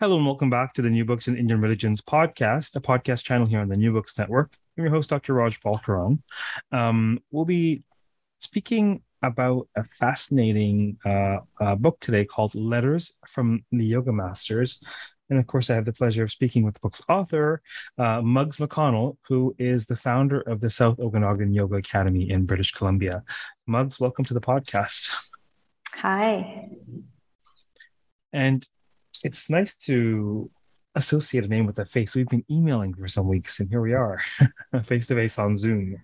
Hello and welcome back to the New Books and Indian Religions podcast, a podcast channel here on the New Books Network. I'm your host, Dr. Raj Balkaran. We'll be speaking about a fascinating book today called Letters from the Yoga Masters. And of course, I have the pleasure of speaking with the book's author, Muggs McConnell, who is the founder of the South Okanagan Yoga Academy in British Columbia. Muggs, welcome to the podcast. Hi. And it's nice to associate a name with a face. We've been emailing for some weeks, and here we are, face-to-face on Zoom.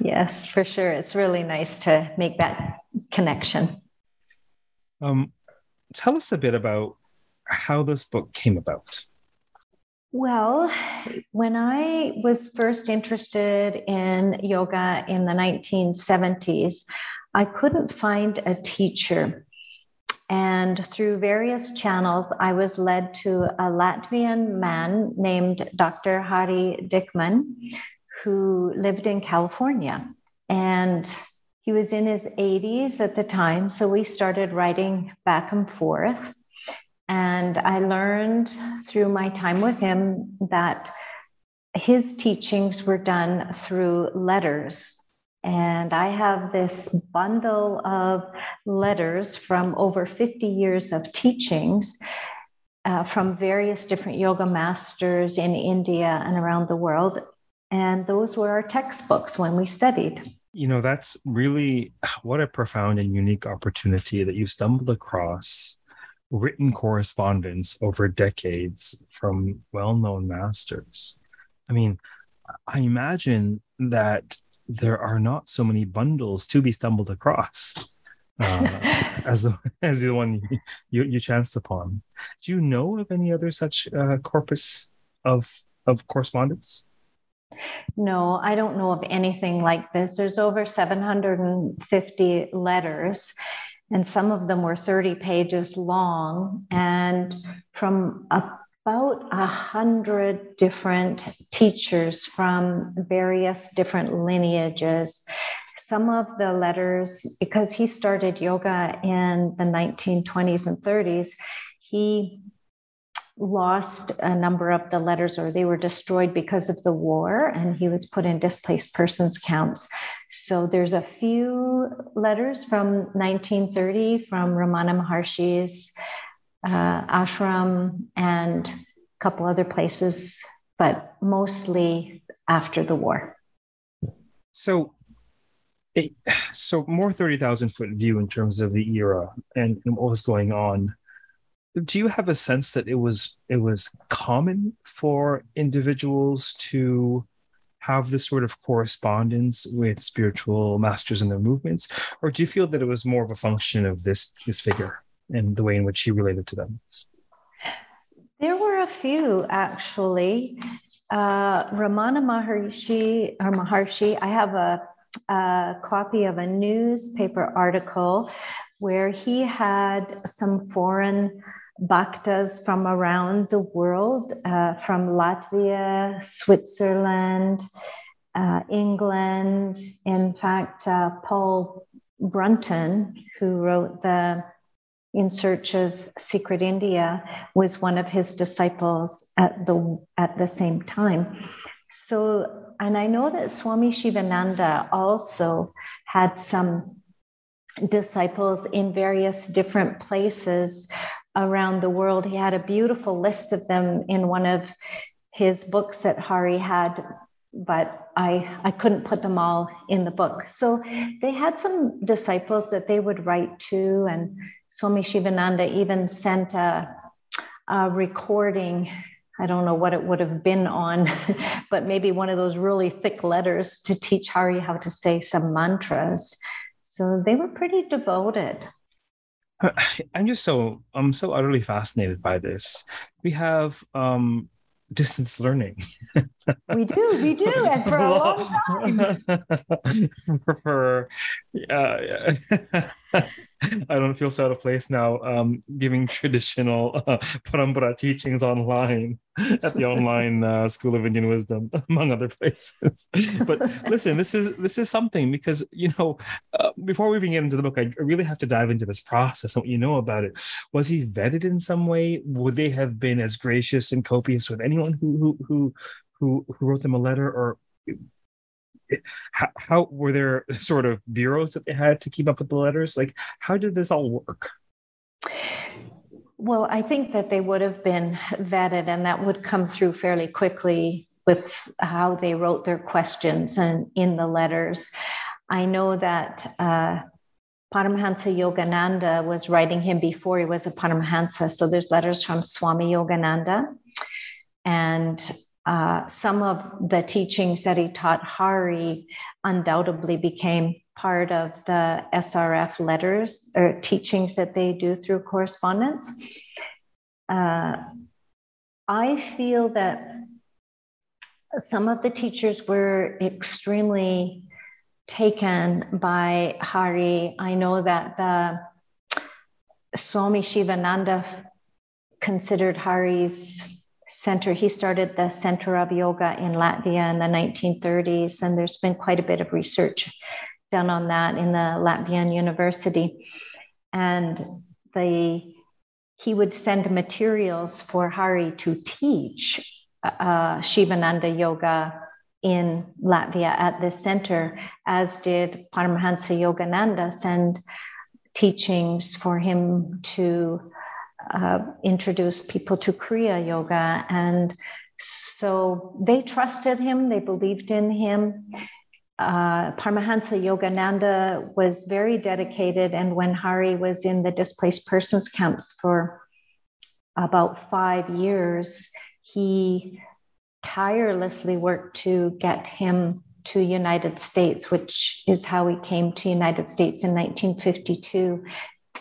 Yes, for sure. It's really nice to make that connection. Tell us a bit about how this book came about. Well, when I was first interested in yoga in the 1970s, I couldn't find a teacher. And through various channels, I was led to a Latvian man named Dr. Hari Dickman, who lived in California. And he was in his 80s at the time. So we started writing back and forth. And I learned through my time with him that his teachings were done through letters. And I have this bundle of letters from over 50 years of teachings from various different yoga masters in India and around the world. And those were our textbooks when we studied. You know, that's really what a profound and unique opportunity that you stumbled across written correspondence over decades from well-known masters. I mean, I imagine that there are not so many bundles to be stumbled across as the one you chanced upon. Do you know of any other such corpus of correspondence? No, I don't know of anything like this. There's over 750 letters, and some of them were 30 pages long, and from about 100 different teachers from various different lineages. Some of the letters, because he started yoga in the 1920s and 30s, he lost a number of the letters, or they were destroyed because of the war, and he was put in displaced persons camps. So there's a few letters from 1930 from Ramana Maharshi's ashram and a couple other places, but mostly after the war. So more 30,000 foot view in terms of the era and what was going on. Do you have a sense that it was common for individuals to have this sort of correspondence with spiritual masters and their movements, or do you feel that it was more of a function of this figure and the way in which he related to them? There were a few, actually. Ramana Maharshi, I have a copy of a newspaper article where he had some foreign bhaktas from around the world, from Latvia, Switzerland, England. In fact, Paul Brunton, who wrote the In Search of Secret India, was one of his disciples at the same time. So, and I know that Swami Sivananda also had some disciples in various different places, around the world. He had a beautiful list of them in one of his books that Hari had, but I couldn't put them all in the book. So they had some disciples that they would write to, and Swami Sivananda even sent a recording. I don't know what it would have been on, but maybe one of those really thick letters to teach Hari how to say some mantras. So they were pretty devoted. I'm so utterly fascinated by this. We have distance learning. We do, and for a long time. I don't feel so out of place now giving traditional parampara teachings online at the online School of Indian Wisdom, among other places. But listen, this is something, because, you know, before we even get into the book, I really have to dive into this process and what you know about it. Was he vetted in some way? Would they have been as gracious and copious with anyone who wrote them a letter, or how were there sort of bureaus that they had to keep up with the letters? Like, how did this all work? Well, I think that they would have been vetted, and that would come through fairly quickly with how they wrote their questions and in the letters. I know that Paramahansa Yogananda was writing him before he was a Paramahansa. So there's letters from Swami Yogananda, and some of the teachings that he taught Hari undoubtedly became part of the SRF letters or teachings that they do through correspondence. I feel that some of the teachers were extremely taken by Hari. I know that the Swami Sivananda considered Hari's center. He started the Center of Yoga in Latvia in the 1930s, and there's been quite a bit of research done on that in the Latvian University. And he would send materials for Hari to teach Sivananda Yoga in Latvia at this center, as did Paramahansa Yogananda send teachings for him to introduce people to Kriya Yoga. And so they trusted him, they believed in him. Paramahansa Yogananda was very dedicated, and when Hari was in the displaced persons camps for about 5 years, he tirelessly worked to get him to United States, which is how he came to United States in 1952.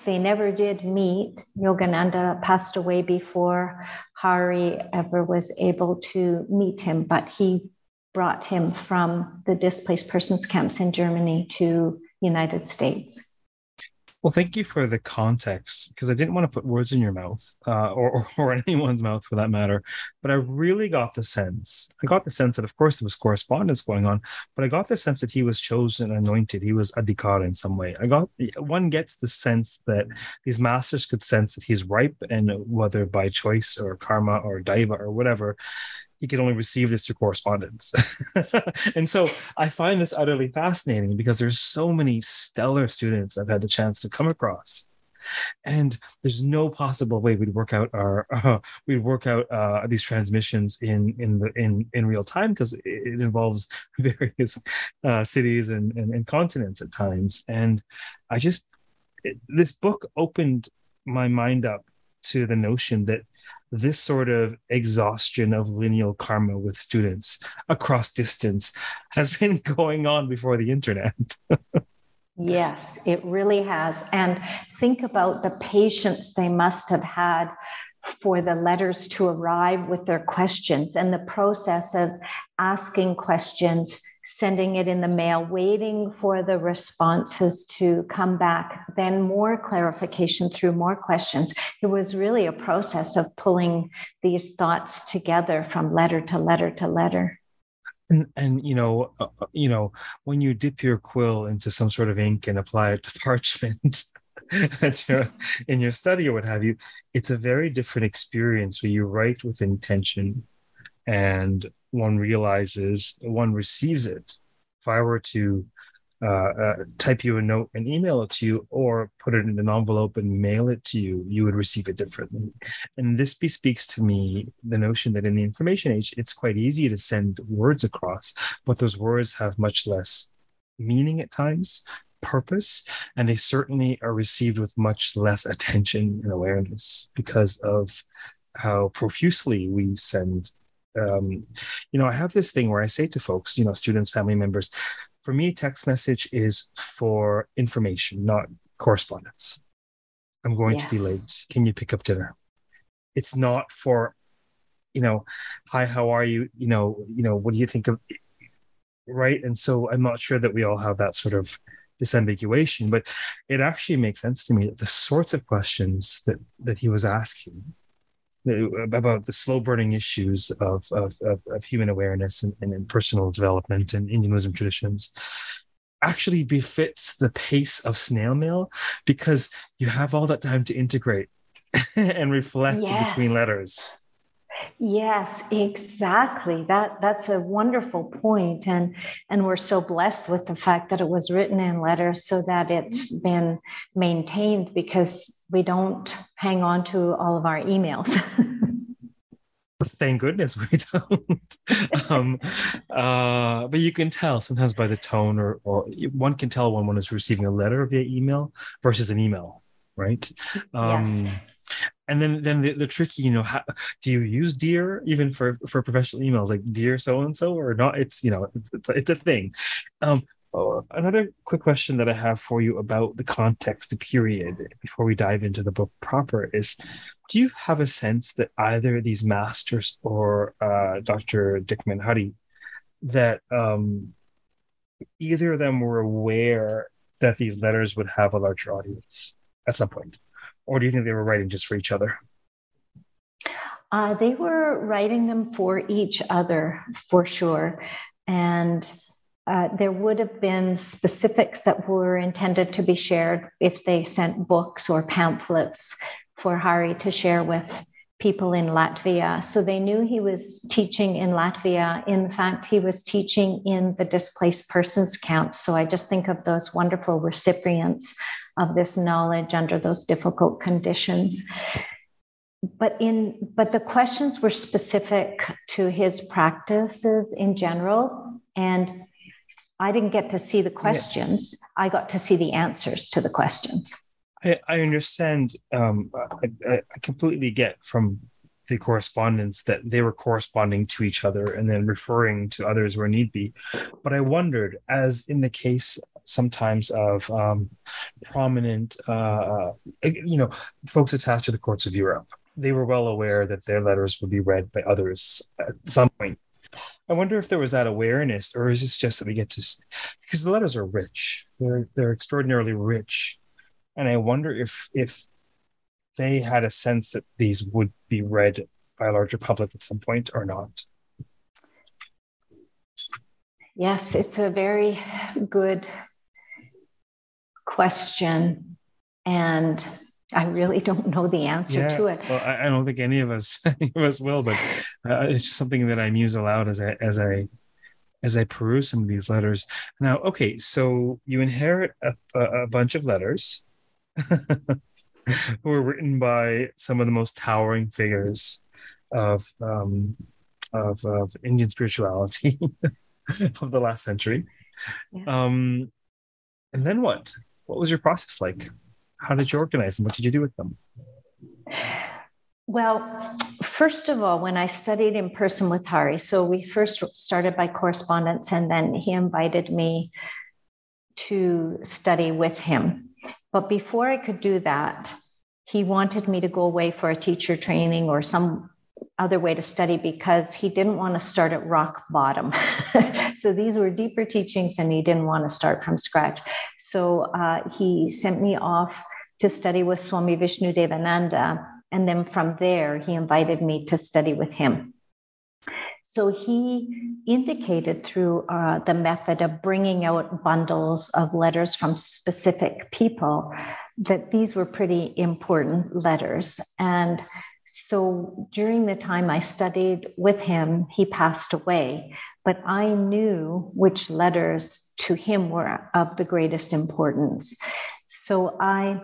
They never did meet. Yogananda passed away before Hari ever was able to meet him, but he brought him from the displaced persons camps in Germany to United States. Well, thank you for the context, because I didn't want to put words in your mouth or anyone's mouth for that matter. But I really got the sense. I got the sense that, of course, there was correspondence going on, but I got the sense that he was chosen and anointed. He was adhikara in some way. One gets the sense that these masters could sense that he's ripe, and whether by choice or karma or daiva or whatever, he could only receive this through correspondence. And so I find this utterly fascinating, because there's so many stellar students I've had the chance to come across, and there's no possible way we'd work out these transmissions in real time, because it involves various cities and continents at times. And this book opened my mind up to the notion that this sort of exhaustion of lineal karma with students across distance has been going on before the internet. Yes, it really has. And think about the patience they must have had for the letters to arrive with their questions, and the process of asking questions, sending it in the mail, waiting for the responses to come back, then more clarification through more questions. It was really a process of pulling these thoughts together from letter to letter to letter. And you know, when you dip your quill into some sort of ink and apply it to parchment in your study or what have you, it's a very different experience where you write with intention, and one receives it. If I were to type you a note and email it to you, or put it in an envelope and mail it to you, you would receive it differently. And this bespeaks to me the notion that in the information age, it's quite easy to send words across, but those words have much less meaning at times, purpose, and they certainly are received with much less attention and awareness because of how profusely we send. I have this thing where I say to folks, students, family members, for me, text message is for information, not correspondence. I'm going to be late. Can you pick up dinner? It's not for, hi, how are you? What do you think of? Right. And so I'm not sure that we all have that sort of disambiguation, but it actually makes sense to me that the sorts of questions that he was asking about the slow burning issues of human awareness and personal development and Indian Wisdom traditions actually befits the pace of snail mail, because you have all that time to integrate and reflect between letters. Yes, exactly. That's a wonderful point. And we're so blessed with the fact that it was written in letters so that it's been maintained, because we don't hang on to all of our emails. Thank goodness we don't. But you can tell sometimes by the tone or one can tell when one is receiving a letter via email versus an email, right? Yes. And then the tricky, how, do you use dear even for professional emails, like dear so-and-so or not? It's, it's a thing. Another quick question that I have for you about the context, the period, before we dive into the book proper is, do you have a sense that either of these masters or Dr. Dickman, Hari, that either of them were aware that these letters would have a larger audience at some point? Or do you think they were writing just for each other? They were writing them for each other, for sure. And there would have been specifics that were intended to be shared if they sent books or pamphlets for Hari to share with people in Latvia. So they knew he was teaching in Latvia. In fact, he was teaching in the displaced persons camp. So I just think of those wonderful recipients of this knowledge under those difficult conditions. But the questions were specific to his practices in general. And I didn't get to see the questions. I got to see the answers to the questions. I understand. I completely get from the correspondence that they were corresponding to each other and then referring to others where need be. But I wondered, as in the case sometimes of prominent, folks attached to the courts of Europe, they were well aware that their letters would be read by others at some point. I wonder if there was that awareness, or is this just that we get to, because the letters are rich. They're extraordinarily rich. And I wonder if they had a sense that these would be read by a larger public at some point or not. Yes, it's a very good question. And I really don't know the answer to it. Well, I don't think any of us will, but it's just something that I muse aloud as I peruse some of these letters. Now, okay, so you inherit a bunch of letters who were written by some of the most towering figures of Indian spirituality of the last century. Yes. And then what? What was your process like? How did you organize them? What did you do with them? Well, first of all, when I studied in person with Hari, so we first started by correspondence, and then he invited me to study with him. But before I could do that, he wanted me to go away for a teacher training or some other way to study, because he didn't want to start at rock bottom. So these were deeper teachings, and he didn't want to start from scratch. So he sent me off to study with Swami Vishnu Devananda. And then from there, he invited me to study with him. So he indicated through the method of bringing out bundles of letters from specific people that these were pretty important letters. And So during the time I studied with him, he passed away, but I knew which letters to him were of the greatest importance. So I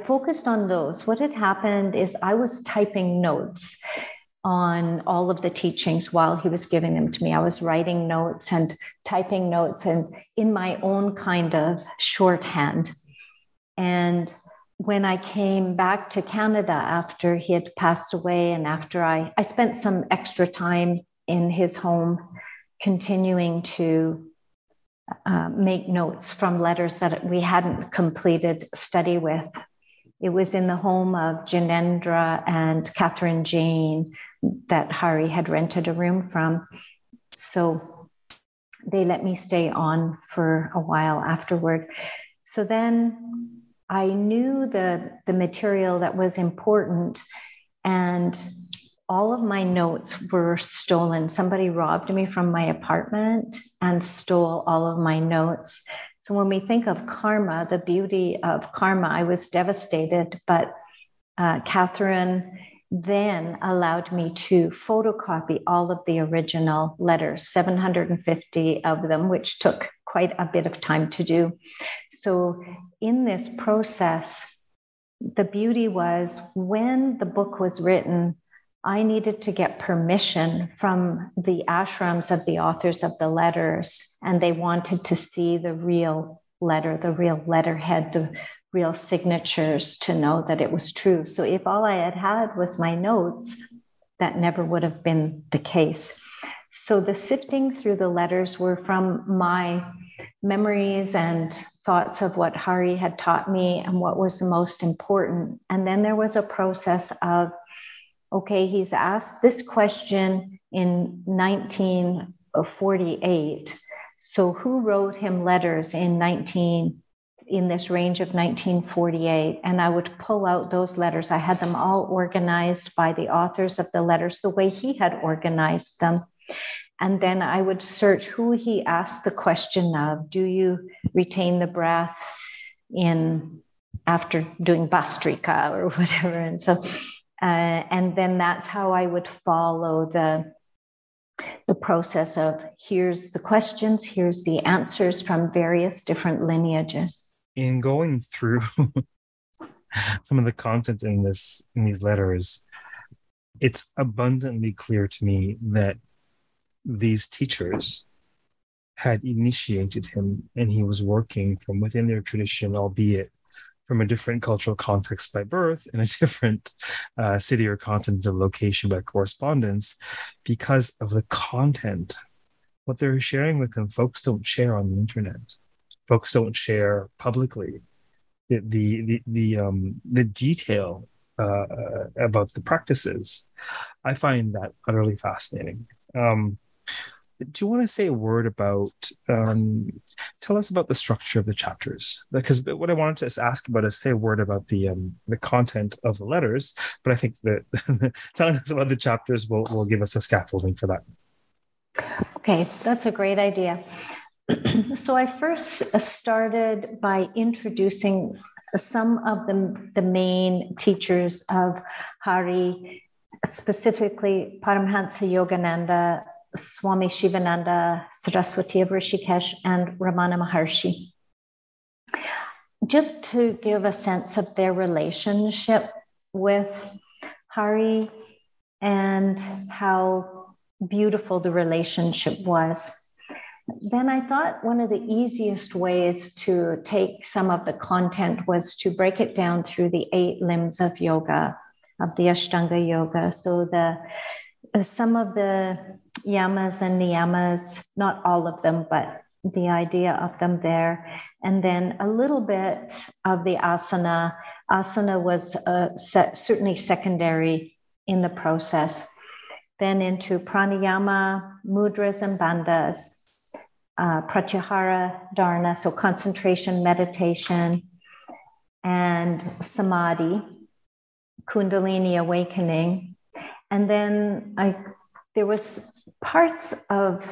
focused on those. What had happened is I was typing notes on all of the teachings while he was giving them to me. I was writing notes and typing notes and in my own kind of shorthand. And when I came back to Canada after he had passed away, and after I spent some extra time in his home continuing to make notes from letters that we hadn't completed study with. It was in the home of Janendra and Catherine Jane that Hari had rented a room from. So they let me stay on for a while afterward. So then I knew the material that was important, and all of my notes were stolen. Somebody robbed me from my apartment and stole all of my notes. So when we think of karma, the beauty of karma, I was devastated, but Catherine then allowed me to photocopy all of the original letters, 750 of them, which took quite a bit of time to do. So in this process, the beauty was when the book was written, I needed to get permission from the ashrams of the authors of the letters, and they wanted to see the real letter, the real letterhead, the real signatures to know that it was true. So if all I had was my notes, that never would have been the case. So the sifting through the letters were from my memories and thoughts of what Hari had taught me and what was the most important. And then there was a process of, okay, he's asked this question in 1948. So who wrote him letters in this range of 1948? And I would pull out those letters. I had them all organized by the authors of the letters, the way he had organized them. And then I would search who he asked the question of. Do you retain the breath after doing Bhastrika or whatever? And so... and then that's how I would follow the process of here's the questions, here's the answers from various different lineages. In going through some of the content in these letters, it's abundantly clear to me that these teachers had initiated him and he was working from within their tradition, albeit from a different cultural context by birth and a different city or continent of location by correspondence, because of the content. What they're sharing with them, folks don't share on the internet. Folks don't share publicly. The detail about the practices, I find that utterly fascinating. Do you want to say a word about, tell us about the structure of the chapters? Because what I wanted to ask about is say a word about the content of the letters, but I think that telling us about the chapters will give us a scaffolding for that. Okay, that's a great idea. So I first started by introducing some of the main teachers of Hari, specifically Paramahansa Yogananda, Swami Sivananda, Saraswati of Rishikesh, and Ramana Maharshi. Just to give a sense of their relationship with Hari and how beautiful the relationship was. Then I thought one of the easiest ways to take some of the content was to break it down through the 8 limbs of yoga, of the Ashtanga yoga. So some of the yamas and niyamas, not all of them, but the idea of them there. And then a little bit of the asana. Asana was certainly secondary in the process. Then into pranayama, mudras and bandhas, pratyahara, dharana, so concentration, meditation, and samadhi, kundalini awakening. And then there was parts of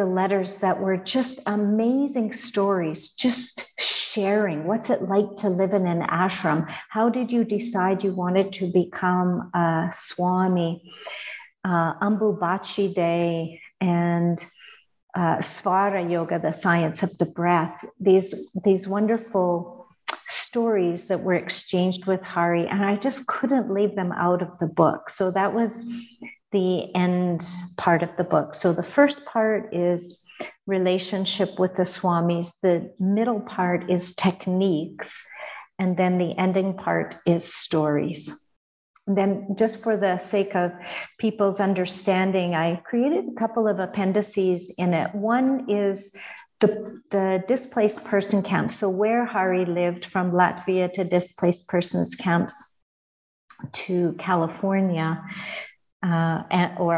the letters that were just amazing stories, just sharing what's it like to live in an ashram. How did you decide you wanted to become a Swami? Ambubachi Day and Svara Yoga, the science of the breath. These wonderful stories that were exchanged with Hari, and I just couldn't leave them out of the book. So that was the end part of the book. So the first part is relationship with the Swamis. The middle part is techniques. And then the ending part is stories. And then just for the sake of people's understanding, I created a couple of appendices in it. One is the displaced person camps. So where Hari lived, from Latvia to displaced persons camps to California, or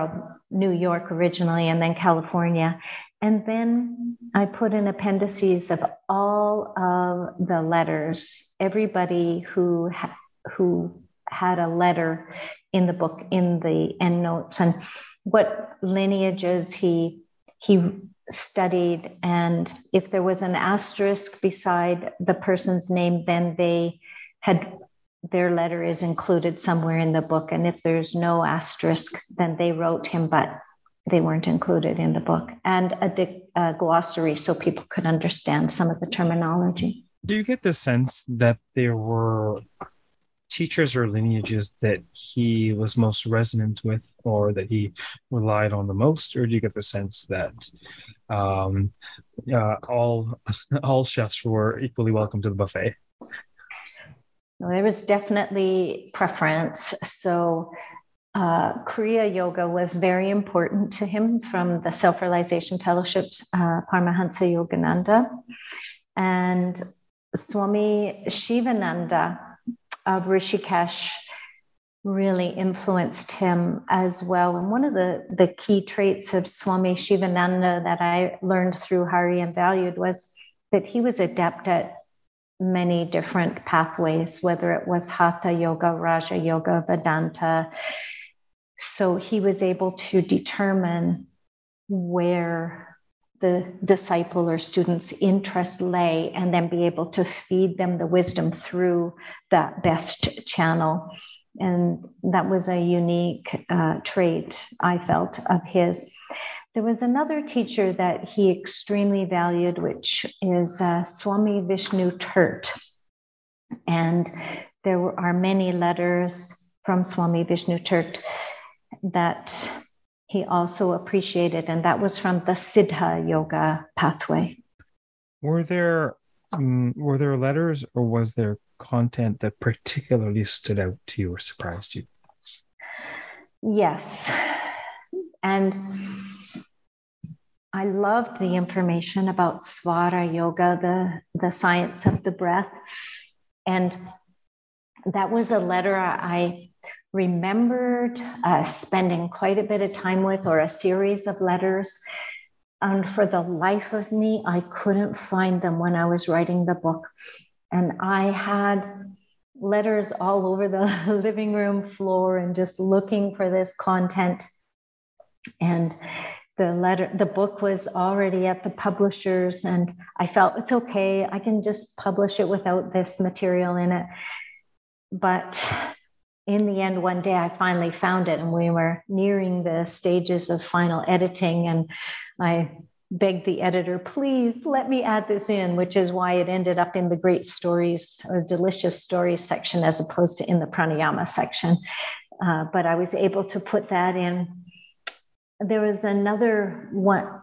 New York originally, and then California. And then I put in appendices of all of the letters, everybody who had a letter in the book, in the endnotes, and what lineages he studied. And if there was an asterisk beside the person's name, then they had... their letter is included somewhere in the book. And if there's no asterisk, then they wrote him, but they weren't included in the book. And a glossary so people could understand some of the terminology. Do you get the sense that there were teachers or lineages that he was most resonant with, or that he relied on the most? Or do you get the sense that all chefs were equally welcome to the buffet? There was definitely preference. So Kriya Yoga was very important to him from the Self-Realization Fellowship's Paramahansa Yogananda. And Swami Sivananda of Rishikesh really influenced him as well. And one of the key traits of Swami Sivananda that I learned through Hari and valued was that he was adept at many different pathways, whether it was Hatha Yoga, Raja Yoga, Vedanta. So he was able to determine where the disciple or student's interest lay and then be able to feed them the wisdom through that best channel. And that was a unique trait, I felt, of his. There was another teacher that he extremely valued, which is Swami Vishnu Tirtha. And there are many letters from Swami Vishnu Tirtha that he also appreciated. And that was from the Siddha Yoga pathway. Were there letters, or was there content that particularly stood out to you or surprised you? Yes. And I loved the information about Svara Yoga, the science of the breath. And that was a letter I remembered spending quite a bit of time with, or a series of letters. And for the life of me, I couldn't find them when I was writing the book. And I had letters all over the living room floor and just looking for this content. And the book was already at the publishers, and I felt it's okay. I can just publish it without this material in it. But in the end, one day I finally found it, and we were nearing the stages of final editing. And I begged the editor, please let me add this in, which is why it ended up in the great stories or delicious stories section, as opposed to in the pranayama section. But I was able to put that in. There was another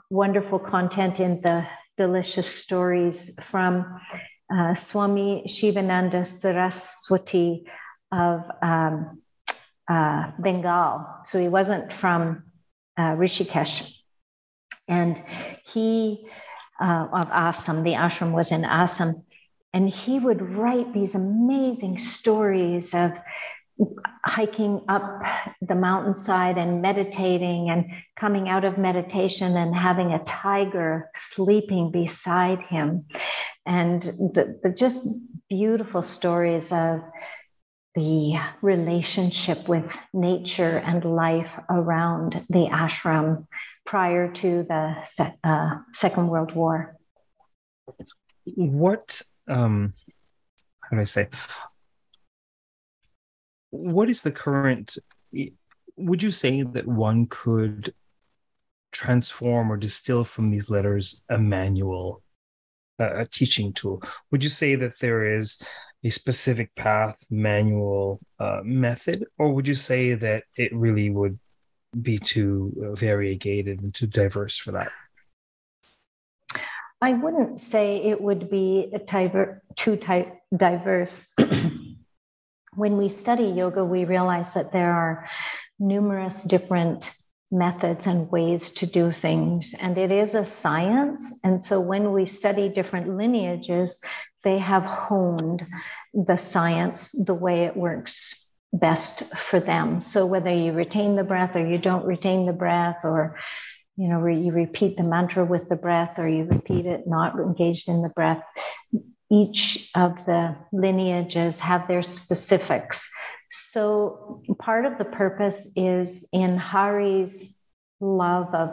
wonderful content in the delicious stories from Swami Sivananda Saraswati of Bengal. So he wasn't from Rishikesh. And he, of Assam, the ashram was in Assam. And he would write these amazing stories of hiking up the mountainside and meditating, and coming out of meditation and having a tiger sleeping beside him. And the just beautiful stories of the relationship with nature and life around the ashram, prior to the Second World War. What, how do I say, what is the current, would you say that one could transform or distill from these letters a manual, a teaching tool? Would you say that there is a specific path, manual, method, or would you say that it really would be too variegated and too diverse for that? I wouldn't say it would be too diverse. When we study yoga, we realize that there are numerous different methods and ways to do things, and it is a science. And so when we study different lineages, they have honed the science the way it works best for them. So whether you retain the breath or you don't retain the breath, or you repeat the mantra with the breath, or you repeat it not engaged in the breath, each of the lineages have their specifics. So part of the purpose is in Hari's love of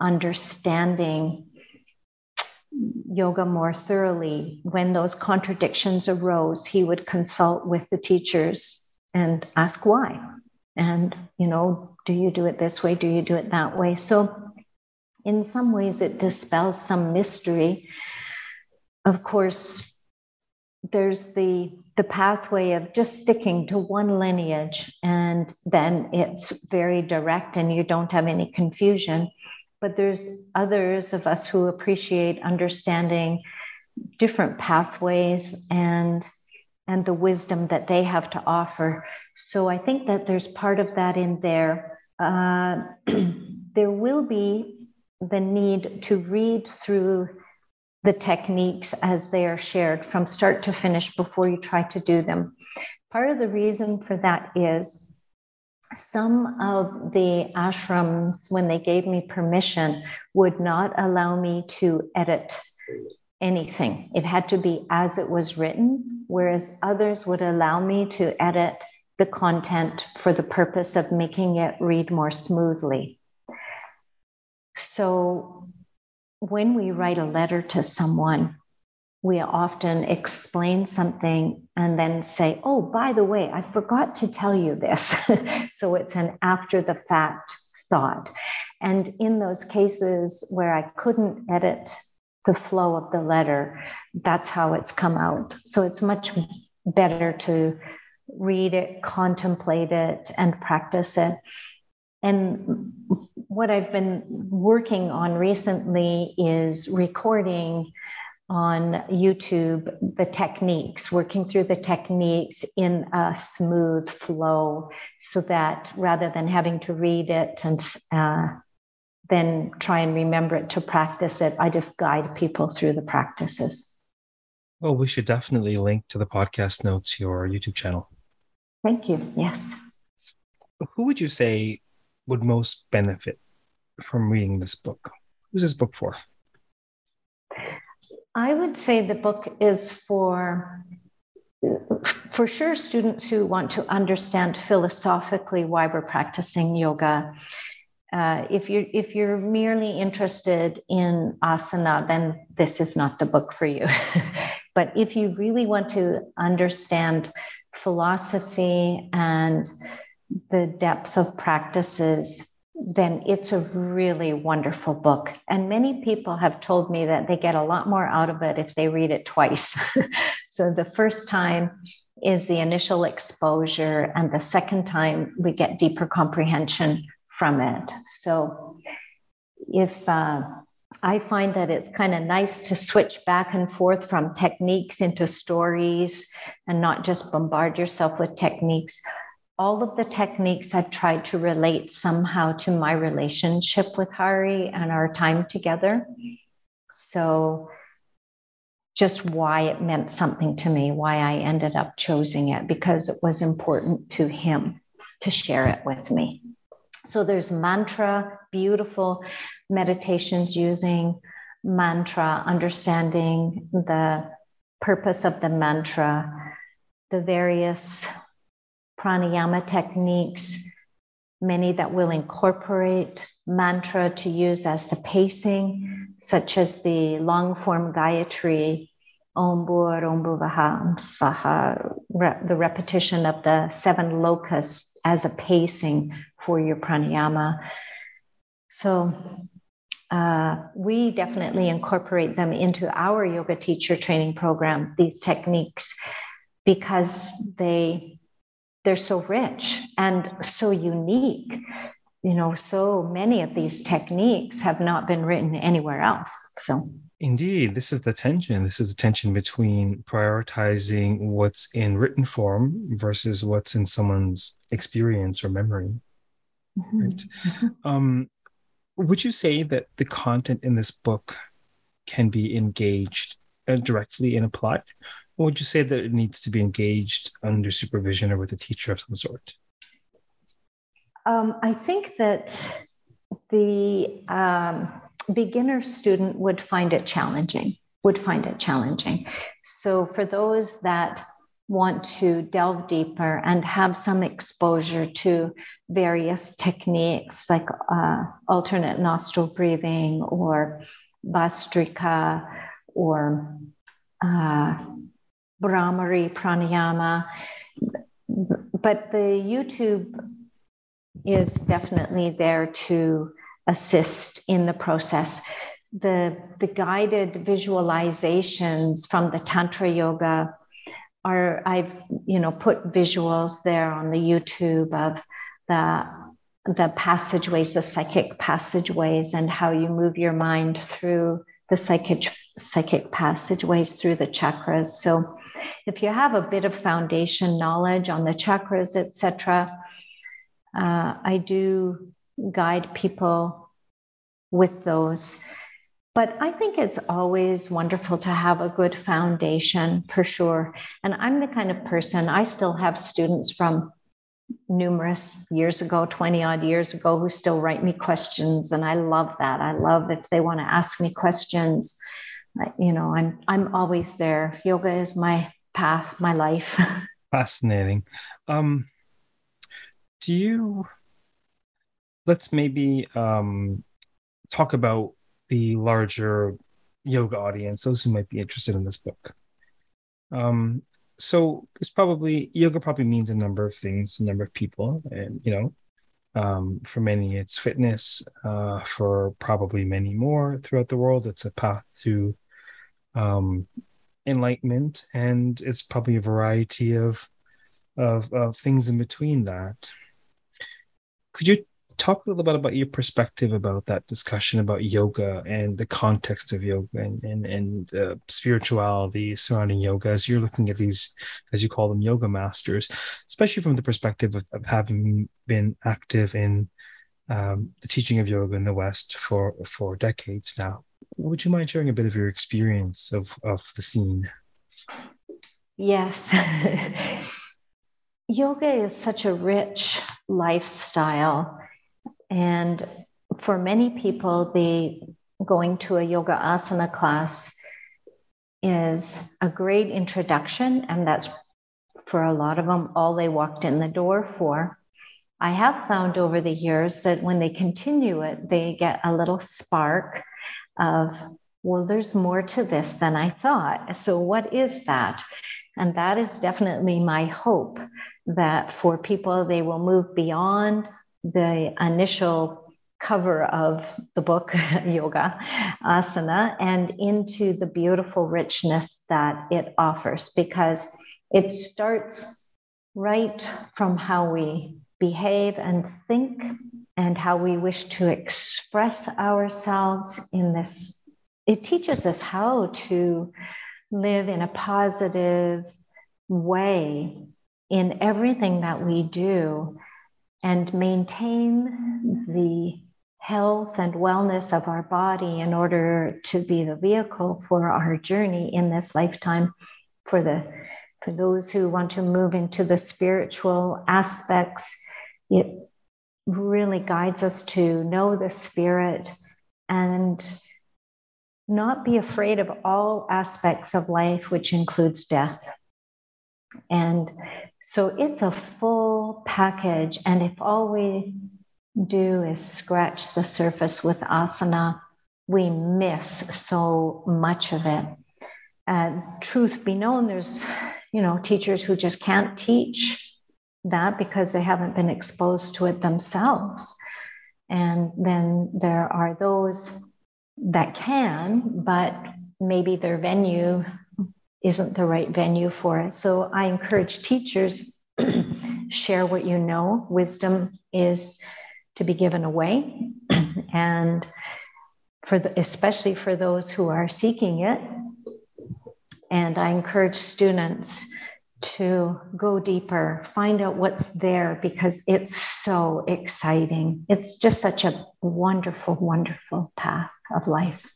understanding yoga more thoroughly. When those contradictions arose, he would consult with the teachers and ask why. And, do you do it this way? Do you do it that way? So in some ways it dispels some mystery. Of course, there's the pathway of just sticking to one lineage, and then it's very direct and you don't have any confusion. But there's others of us who appreciate understanding different pathways and the wisdom that they have to offer. So I think that there's part of that in there. There will be the need to read through the techniques as they are shared from start to finish before you try to do them. Part of the reason for that is some of the ashrams, when they gave me permission, would not allow me to edit anything. It had to be as it was written, whereas others would allow me to edit the content for the purpose of making it read more smoothly. So when we write a letter to someone, we often explain something and then say, oh, by the way, I forgot to tell you this. So it's an after the fact thought. And in those cases where I couldn't edit the flow of the letter, that's how it's come out. So it's much better to read it, contemplate it, and practice it. And what I've been working on recently is recording on YouTube the techniques, working through the techniques in a smooth flow, so that rather than having to read it and then try and remember it to practice it, I just guide people through the practices. Well, we should definitely link to the podcast notes, your YouTube channel. Thank you. Yes. Who would you say would most benefit from reading this book? Who's this book for? I would say the book is for sure, students who want to understand philosophically why we're practicing yoga. If you're merely interested in asana, then this is not the book for you. But if you really want to understand philosophy and the depth of practices, then it's a really wonderful book. And many people have told me that they get a lot more out of it if they read it twice. So the first time is the initial exposure, and the second time we get deeper comprehension from it. So if I find that it's kind of nice to switch back and forth from techniques into stories and not just bombard yourself with techniques. All of the techniques I've tried to relate somehow to my relationship with Hari and our time together. So just why it meant something to me, why I ended up choosing it, because it was important to him to share it with me. So there's mantra, beautiful meditations using mantra, understanding the purpose of the mantra, the various pranayama techniques, many that will incorporate mantra to use as the pacing, such as the long form Gayatri, Om Bhur, Om Bhuvaha, Om Svaha, the repetition of the seven lokas as a pacing for your pranayama. So we definitely incorporate them into our yoga teacher training program, these techniques, because they're so rich and so unique. You know, so many of these techniques have not been written anywhere else. So indeed, this is the tension. This is the tension between prioritizing what's in written form versus what's in someone's experience or memory. Mm-hmm. Right? Mm-hmm. Would you say that the content in this book can be engaged directly and applied? Or would you say that it needs to be engaged under supervision or with a teacher of some sort? I think that the beginner student would find it challenging. So for those that want to delve deeper and have some exposure to various techniques like alternate nostril breathing or Bhastrika or Bhramari Pranayama, but the YouTube is definitely there to assist in the process. The guided visualizations from the Tantra yoga are, I've, you know, put visuals there on the YouTube of the passageways, the psychic passageways, and how you move your mind through the psychic passageways through the chakras. So if you have a bit of foundation knowledge on the chakras, etc., I do guide people with those. But I think it's always wonderful to have a good foundation, for sure. And I'm the kind of person, I still have students from numerous years ago, 20 odd years ago, who still write me questions. And I love that. I love if they want to ask me questions. You know, I'm always there. Yoga is my path, my life. Fascinating. Let's maybe talk about the larger yoga audience, those who might be interested in this book. So it's probably, yoga probably means a number of things, a number of people. And, you know, for many, it's fitness. For probably many more throughout the world, it's a path to enlightenment. And it's probably a variety of things in between that. Could you talk a little bit about your perspective about that discussion about yoga and the context of yoga and spirituality surrounding yoga as you're looking at these, as you call them, yoga masters, especially from the perspective of having been active in the teaching of yoga in the West for decades now? Would you mind sharing a bit of your experience of the scene? Yes. Yoga is such a rich lifestyle. And for many people, the going to a yoga asana class is a great introduction. And that's, for a lot of them, all they walked in the door for. I have found over the years that when they continue it, they get a little spark of, well, there's more to this than I thought. So what is that? And that is definitely my hope, that for people, they will move beyond the initial cover of the book, Yoga Asana, and into the beautiful richness that it offers, because it starts right from how we behave and think and how we wish to express ourselves in this. It teaches us how to live in a positive way in everything that we do and maintain the health and wellness of our body in order to be the vehicle for our journey in this lifetime. For those who want to move into the spiritual aspects, it really guides us to know the spirit and not be afraid of all aspects of life, which includes death. And so it's a full package. And if all we do is scratch the surface with asana, we miss so much of it. Truth be known, there's, teachers who just can't teach that because they haven't been exposed to it themselves. And then there are those that can, but maybe their venue isn't the right venue for it. So I encourage teachers, share what you know. Wisdom is to be given away. And especially for those who are seeking it. And I encourage students to go deeper, find out what's there, because it's so exciting. It's just such a wonderful, wonderful path of life.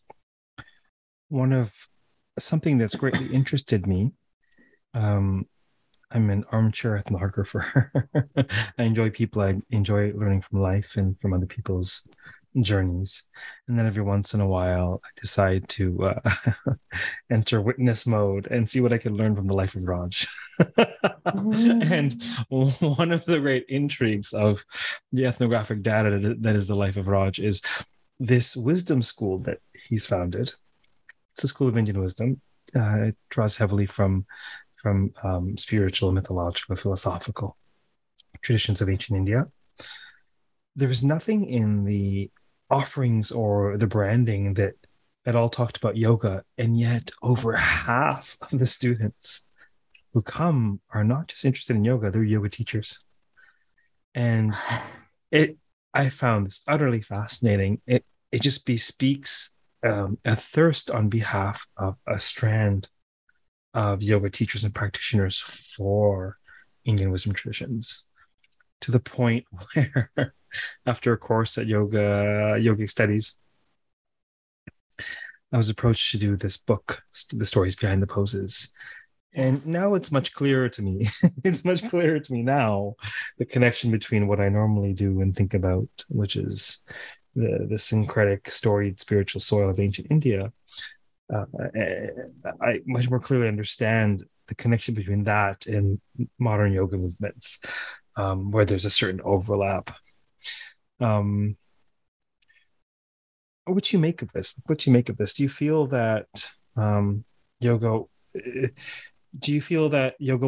Something that's greatly interested me, I'm an armchair ethnographer. I enjoy people. I enjoy learning from life and from other people's journeys. And then every once in a while, I decide to enter witness mode and see what I can learn from the life of Raj. Mm-hmm. And one of the great intrigues of the ethnographic data that is the life of Raj is this wisdom school that he's founded. It's the School of Indian Wisdom. It draws heavily from spiritual, mythological, philosophical traditions of ancient India. There was nothing in the offerings or the branding that at all talked about yoga, and yet over half of the students who come are not just interested in yoga, they're yoga teachers. And I found this utterly fascinating. It just bespeaks a thirst on behalf of a strand of yoga teachers and practitioners for Indian wisdom traditions, to the point where after a course at yogic studies, I was approached to do this book, The Stories Behind the Poses. And now it's much clearer to me. It's much clearer to me now, the connection between what I normally do and think about, which is the syncretic, storied, spiritual soil of ancient India. I much more clearly understand the connection between that and modern yoga movements, where there's a certain overlap. What do you make of this? Do you feel that yoga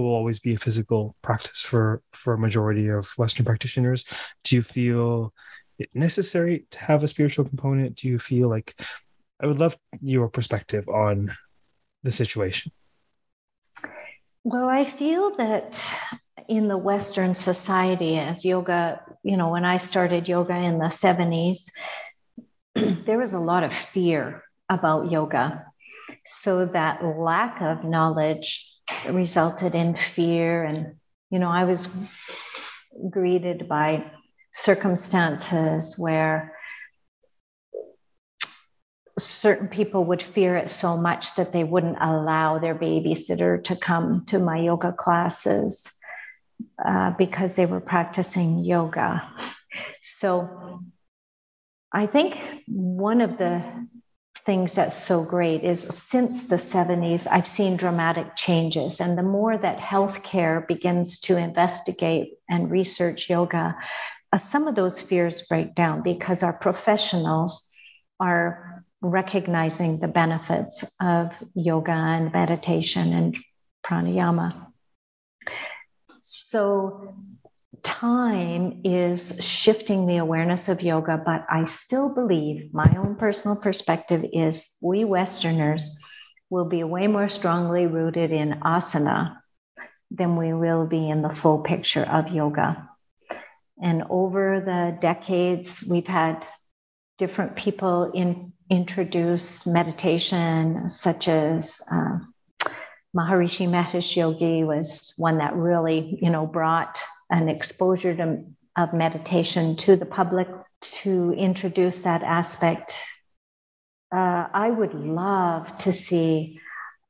will always be a physical practice for a majority of Western practitioners? Do you feel it necessary to have a spiritual component? Do you feel like, I would love your perspective on the situation. Well, I feel that in the Western society, as yoga, when I started yoga in the 70s, there was a lot of fear about yoga. So that lack of knowledge resulted in fear. And, I was greeted by circumstances where certain people would fear it so much that they wouldn't allow their babysitter to come to my yoga classes because they were practicing yoga. So I think one of the things that's so great is since the 70s, I've seen dramatic changes. And the more that healthcare begins to investigate and research yoga, some of those fears break down because our professionals are recognizing the benefits of yoga and meditation and pranayama. So time is shifting the awareness of yoga, but I still believe, my own personal perspective is, we Westerners will be way more strongly rooted in asana than we will be in the full picture of yoga. And over the decades, we've had different people introduce meditation, such as Maharishi Mahesh Yogi was one that really, brought an exposure of meditation to the public to introduce that aspect. I would love to see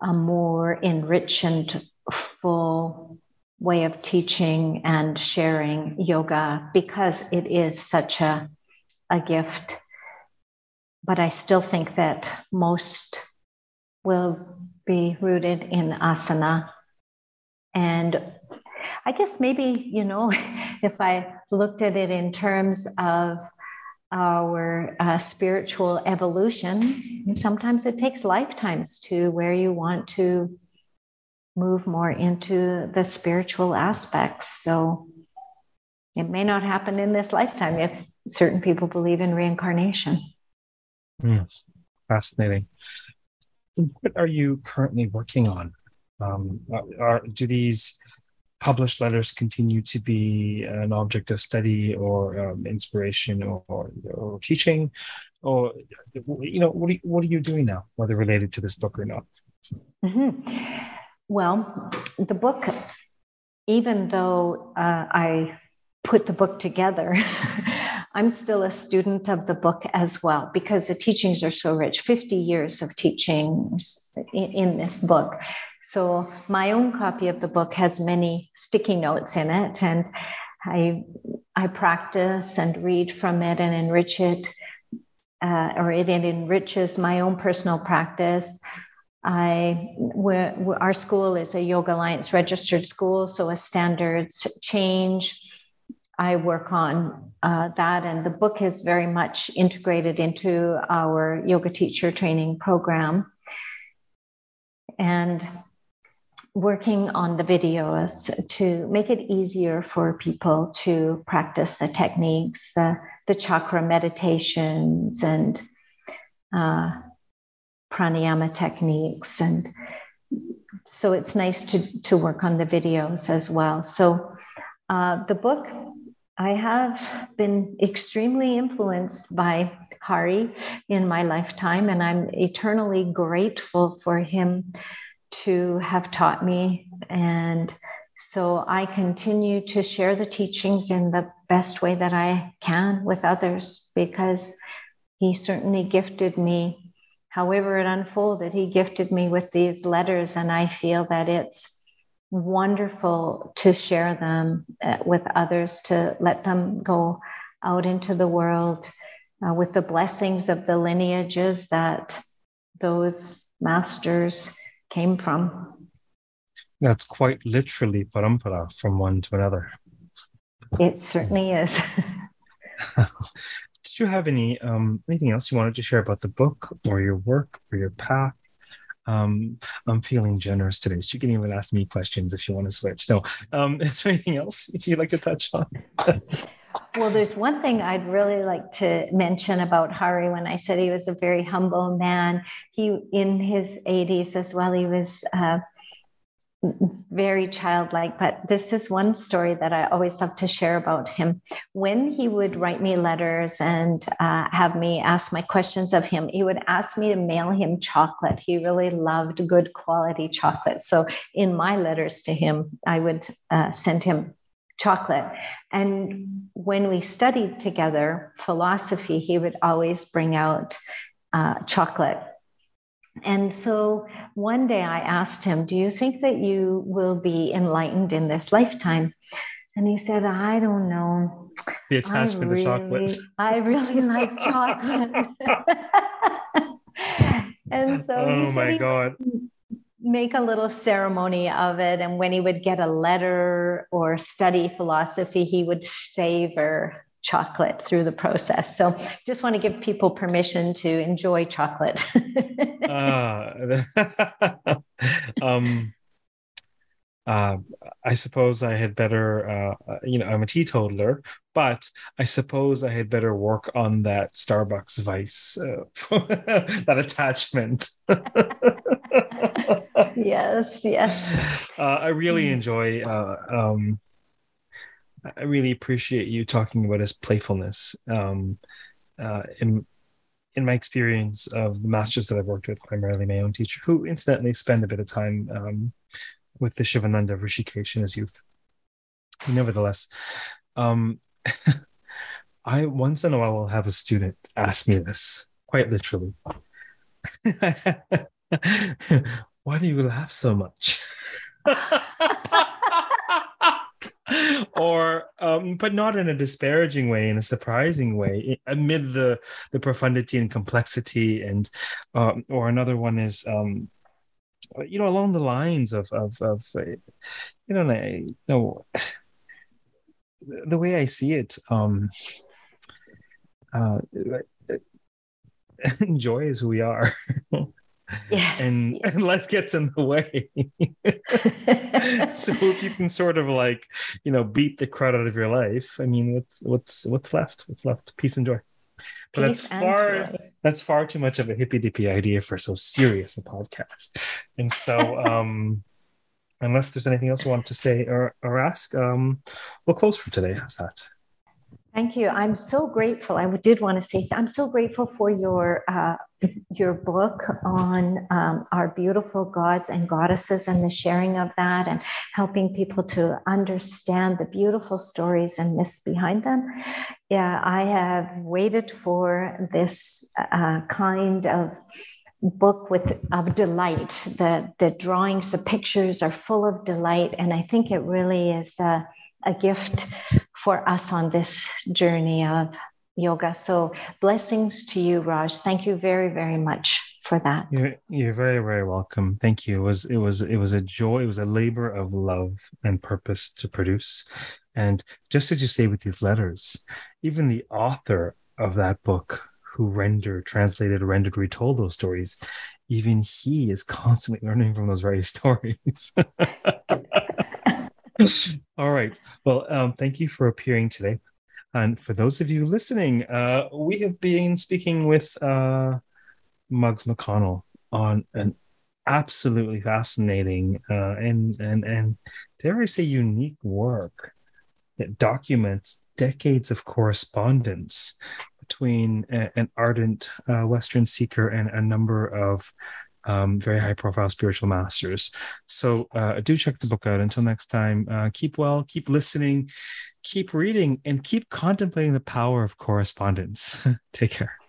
a more enriched and full way of teaching and sharing yoga, because it is such a gift. But I still think that most will be rooted in asana. And I guess maybe, you know, if I looked at it in terms of our spiritual evolution, sometimes it takes lifetimes to where you want to move more into the spiritual aspects. So it may not happen in this lifetime if certain people believe in reincarnation. Yes. Fascinating. What are you currently working on? Do these published letters continue to be an object of study or inspiration or teaching? Or, you know, what are you doing now, whether related to this book or not? Mm-hmm. Well, the book, even though I put the book together, I'm still a student of the book as well, because the teachings are so rich, 50 years of teachings in this book. So my own copy of the book has many sticky notes in it, and I practice and read from it and enrich it, or it enriches my own personal practice. Our school is a Yoga Alliance registered school, so a standards change. I work on that, and the book is very much integrated into our yoga teacher training program. And working on the videos to make it easier for people to practice the techniques, the chakra meditations, and pranayama techniques. And so it's nice to work on the videos as well. So the book, I have been extremely influenced by Hari in my lifetime, and I'm eternally grateful for him to have taught me. And so I continue to share the teachings in the best way that I can with others, because he certainly gifted me, however it unfolded, he gifted me with these letters, and I feel that it's wonderful to share them with others, to let them go out into the world with the blessings of the lineages that those masters came from. That's quite literally parampara, from one to another. It certainly is. Did you have any anything else you wanted to share about the book or your work or your path? I'm feeling generous today, so you can even ask me questions if you want to switch. No, is there anything else you'd like to touch on? Well, there's one thing I'd really like to mention about Hari. When I said he was a very humble man, he, in his 80s as well, he was very childlike. But this is one story that I always love to share about him. When he would write me letters and have me ask my questions of him, he would ask me to mail him chocolate. He really loved good quality chocolate. So in my letters to him, I would send him chocolate. And when we studied together philosophy, he would always bring out chocolate. And so one day I asked him, do you think that you will be enlightened in this lifetime? And he said, I don't know. The attachment to chocolate. I really like chocolate. And so oh my God. Make a little ceremony of it. And when he would get a letter or study philosophy, he would savor chocolate through the process. So just want to give people permission to enjoy chocolate. I suppose I had better, I'm a teetotaler, but I suppose I had better work on that Starbucks vice, that attachment. Yes. I really appreciate you talking about his playfulness. In my experience of the masters that I've worked with, primarily my own teacher, who incidentally spent a bit of time with the Sivananda of Rishikesh in his youth. Nevertheless, I once in a while will have a student ask me this, quite literally. Why do you laugh so much? Or, but not in a disparaging way, in a surprising way, amid the profundity and complexity. And, or another one is, you know, along the lines of you know, the way I see it, joy is who we are. Yes. And life gets in the way. So if you can sort of like, you know, beat the crud out of your life, I mean, what's left? What's left? Peace and joy. But that's far too much of a hippy dippy idea for so serious a podcast. And so unless there's anything else you want to say or ask, we'll close for today. How's that? Thank you. I'm so grateful. I did want to say I'm so grateful for your book on our beautiful gods and goddesses and the sharing of that and helping people to understand the beautiful stories and myths behind them. Yeah, I have waited for this kind of book with of delight. The drawings, the pictures are full of delight, and I think it really is a gift for us on this journey of yoga. So blessings to you, Raj. Thank you very, very much for that. You're very, very welcome. Thank you. It was a joy. It was a labor of love and purpose to produce. And just as you say with these letters, even the author of that book who translated, retold those stories, even he is constantly learning from those very stories. All right. Well, thank you for appearing today. And for those of you listening, we have been speaking with Muggs McConnell on an absolutely fascinating and dare I say unique work that documents decades of correspondence between an ardent Western seeker and a number of very high-profile spiritual masters. So do check the book out. Until next time, keep well, keep listening, keep reading, and keep contemplating the power of correspondence. Take care.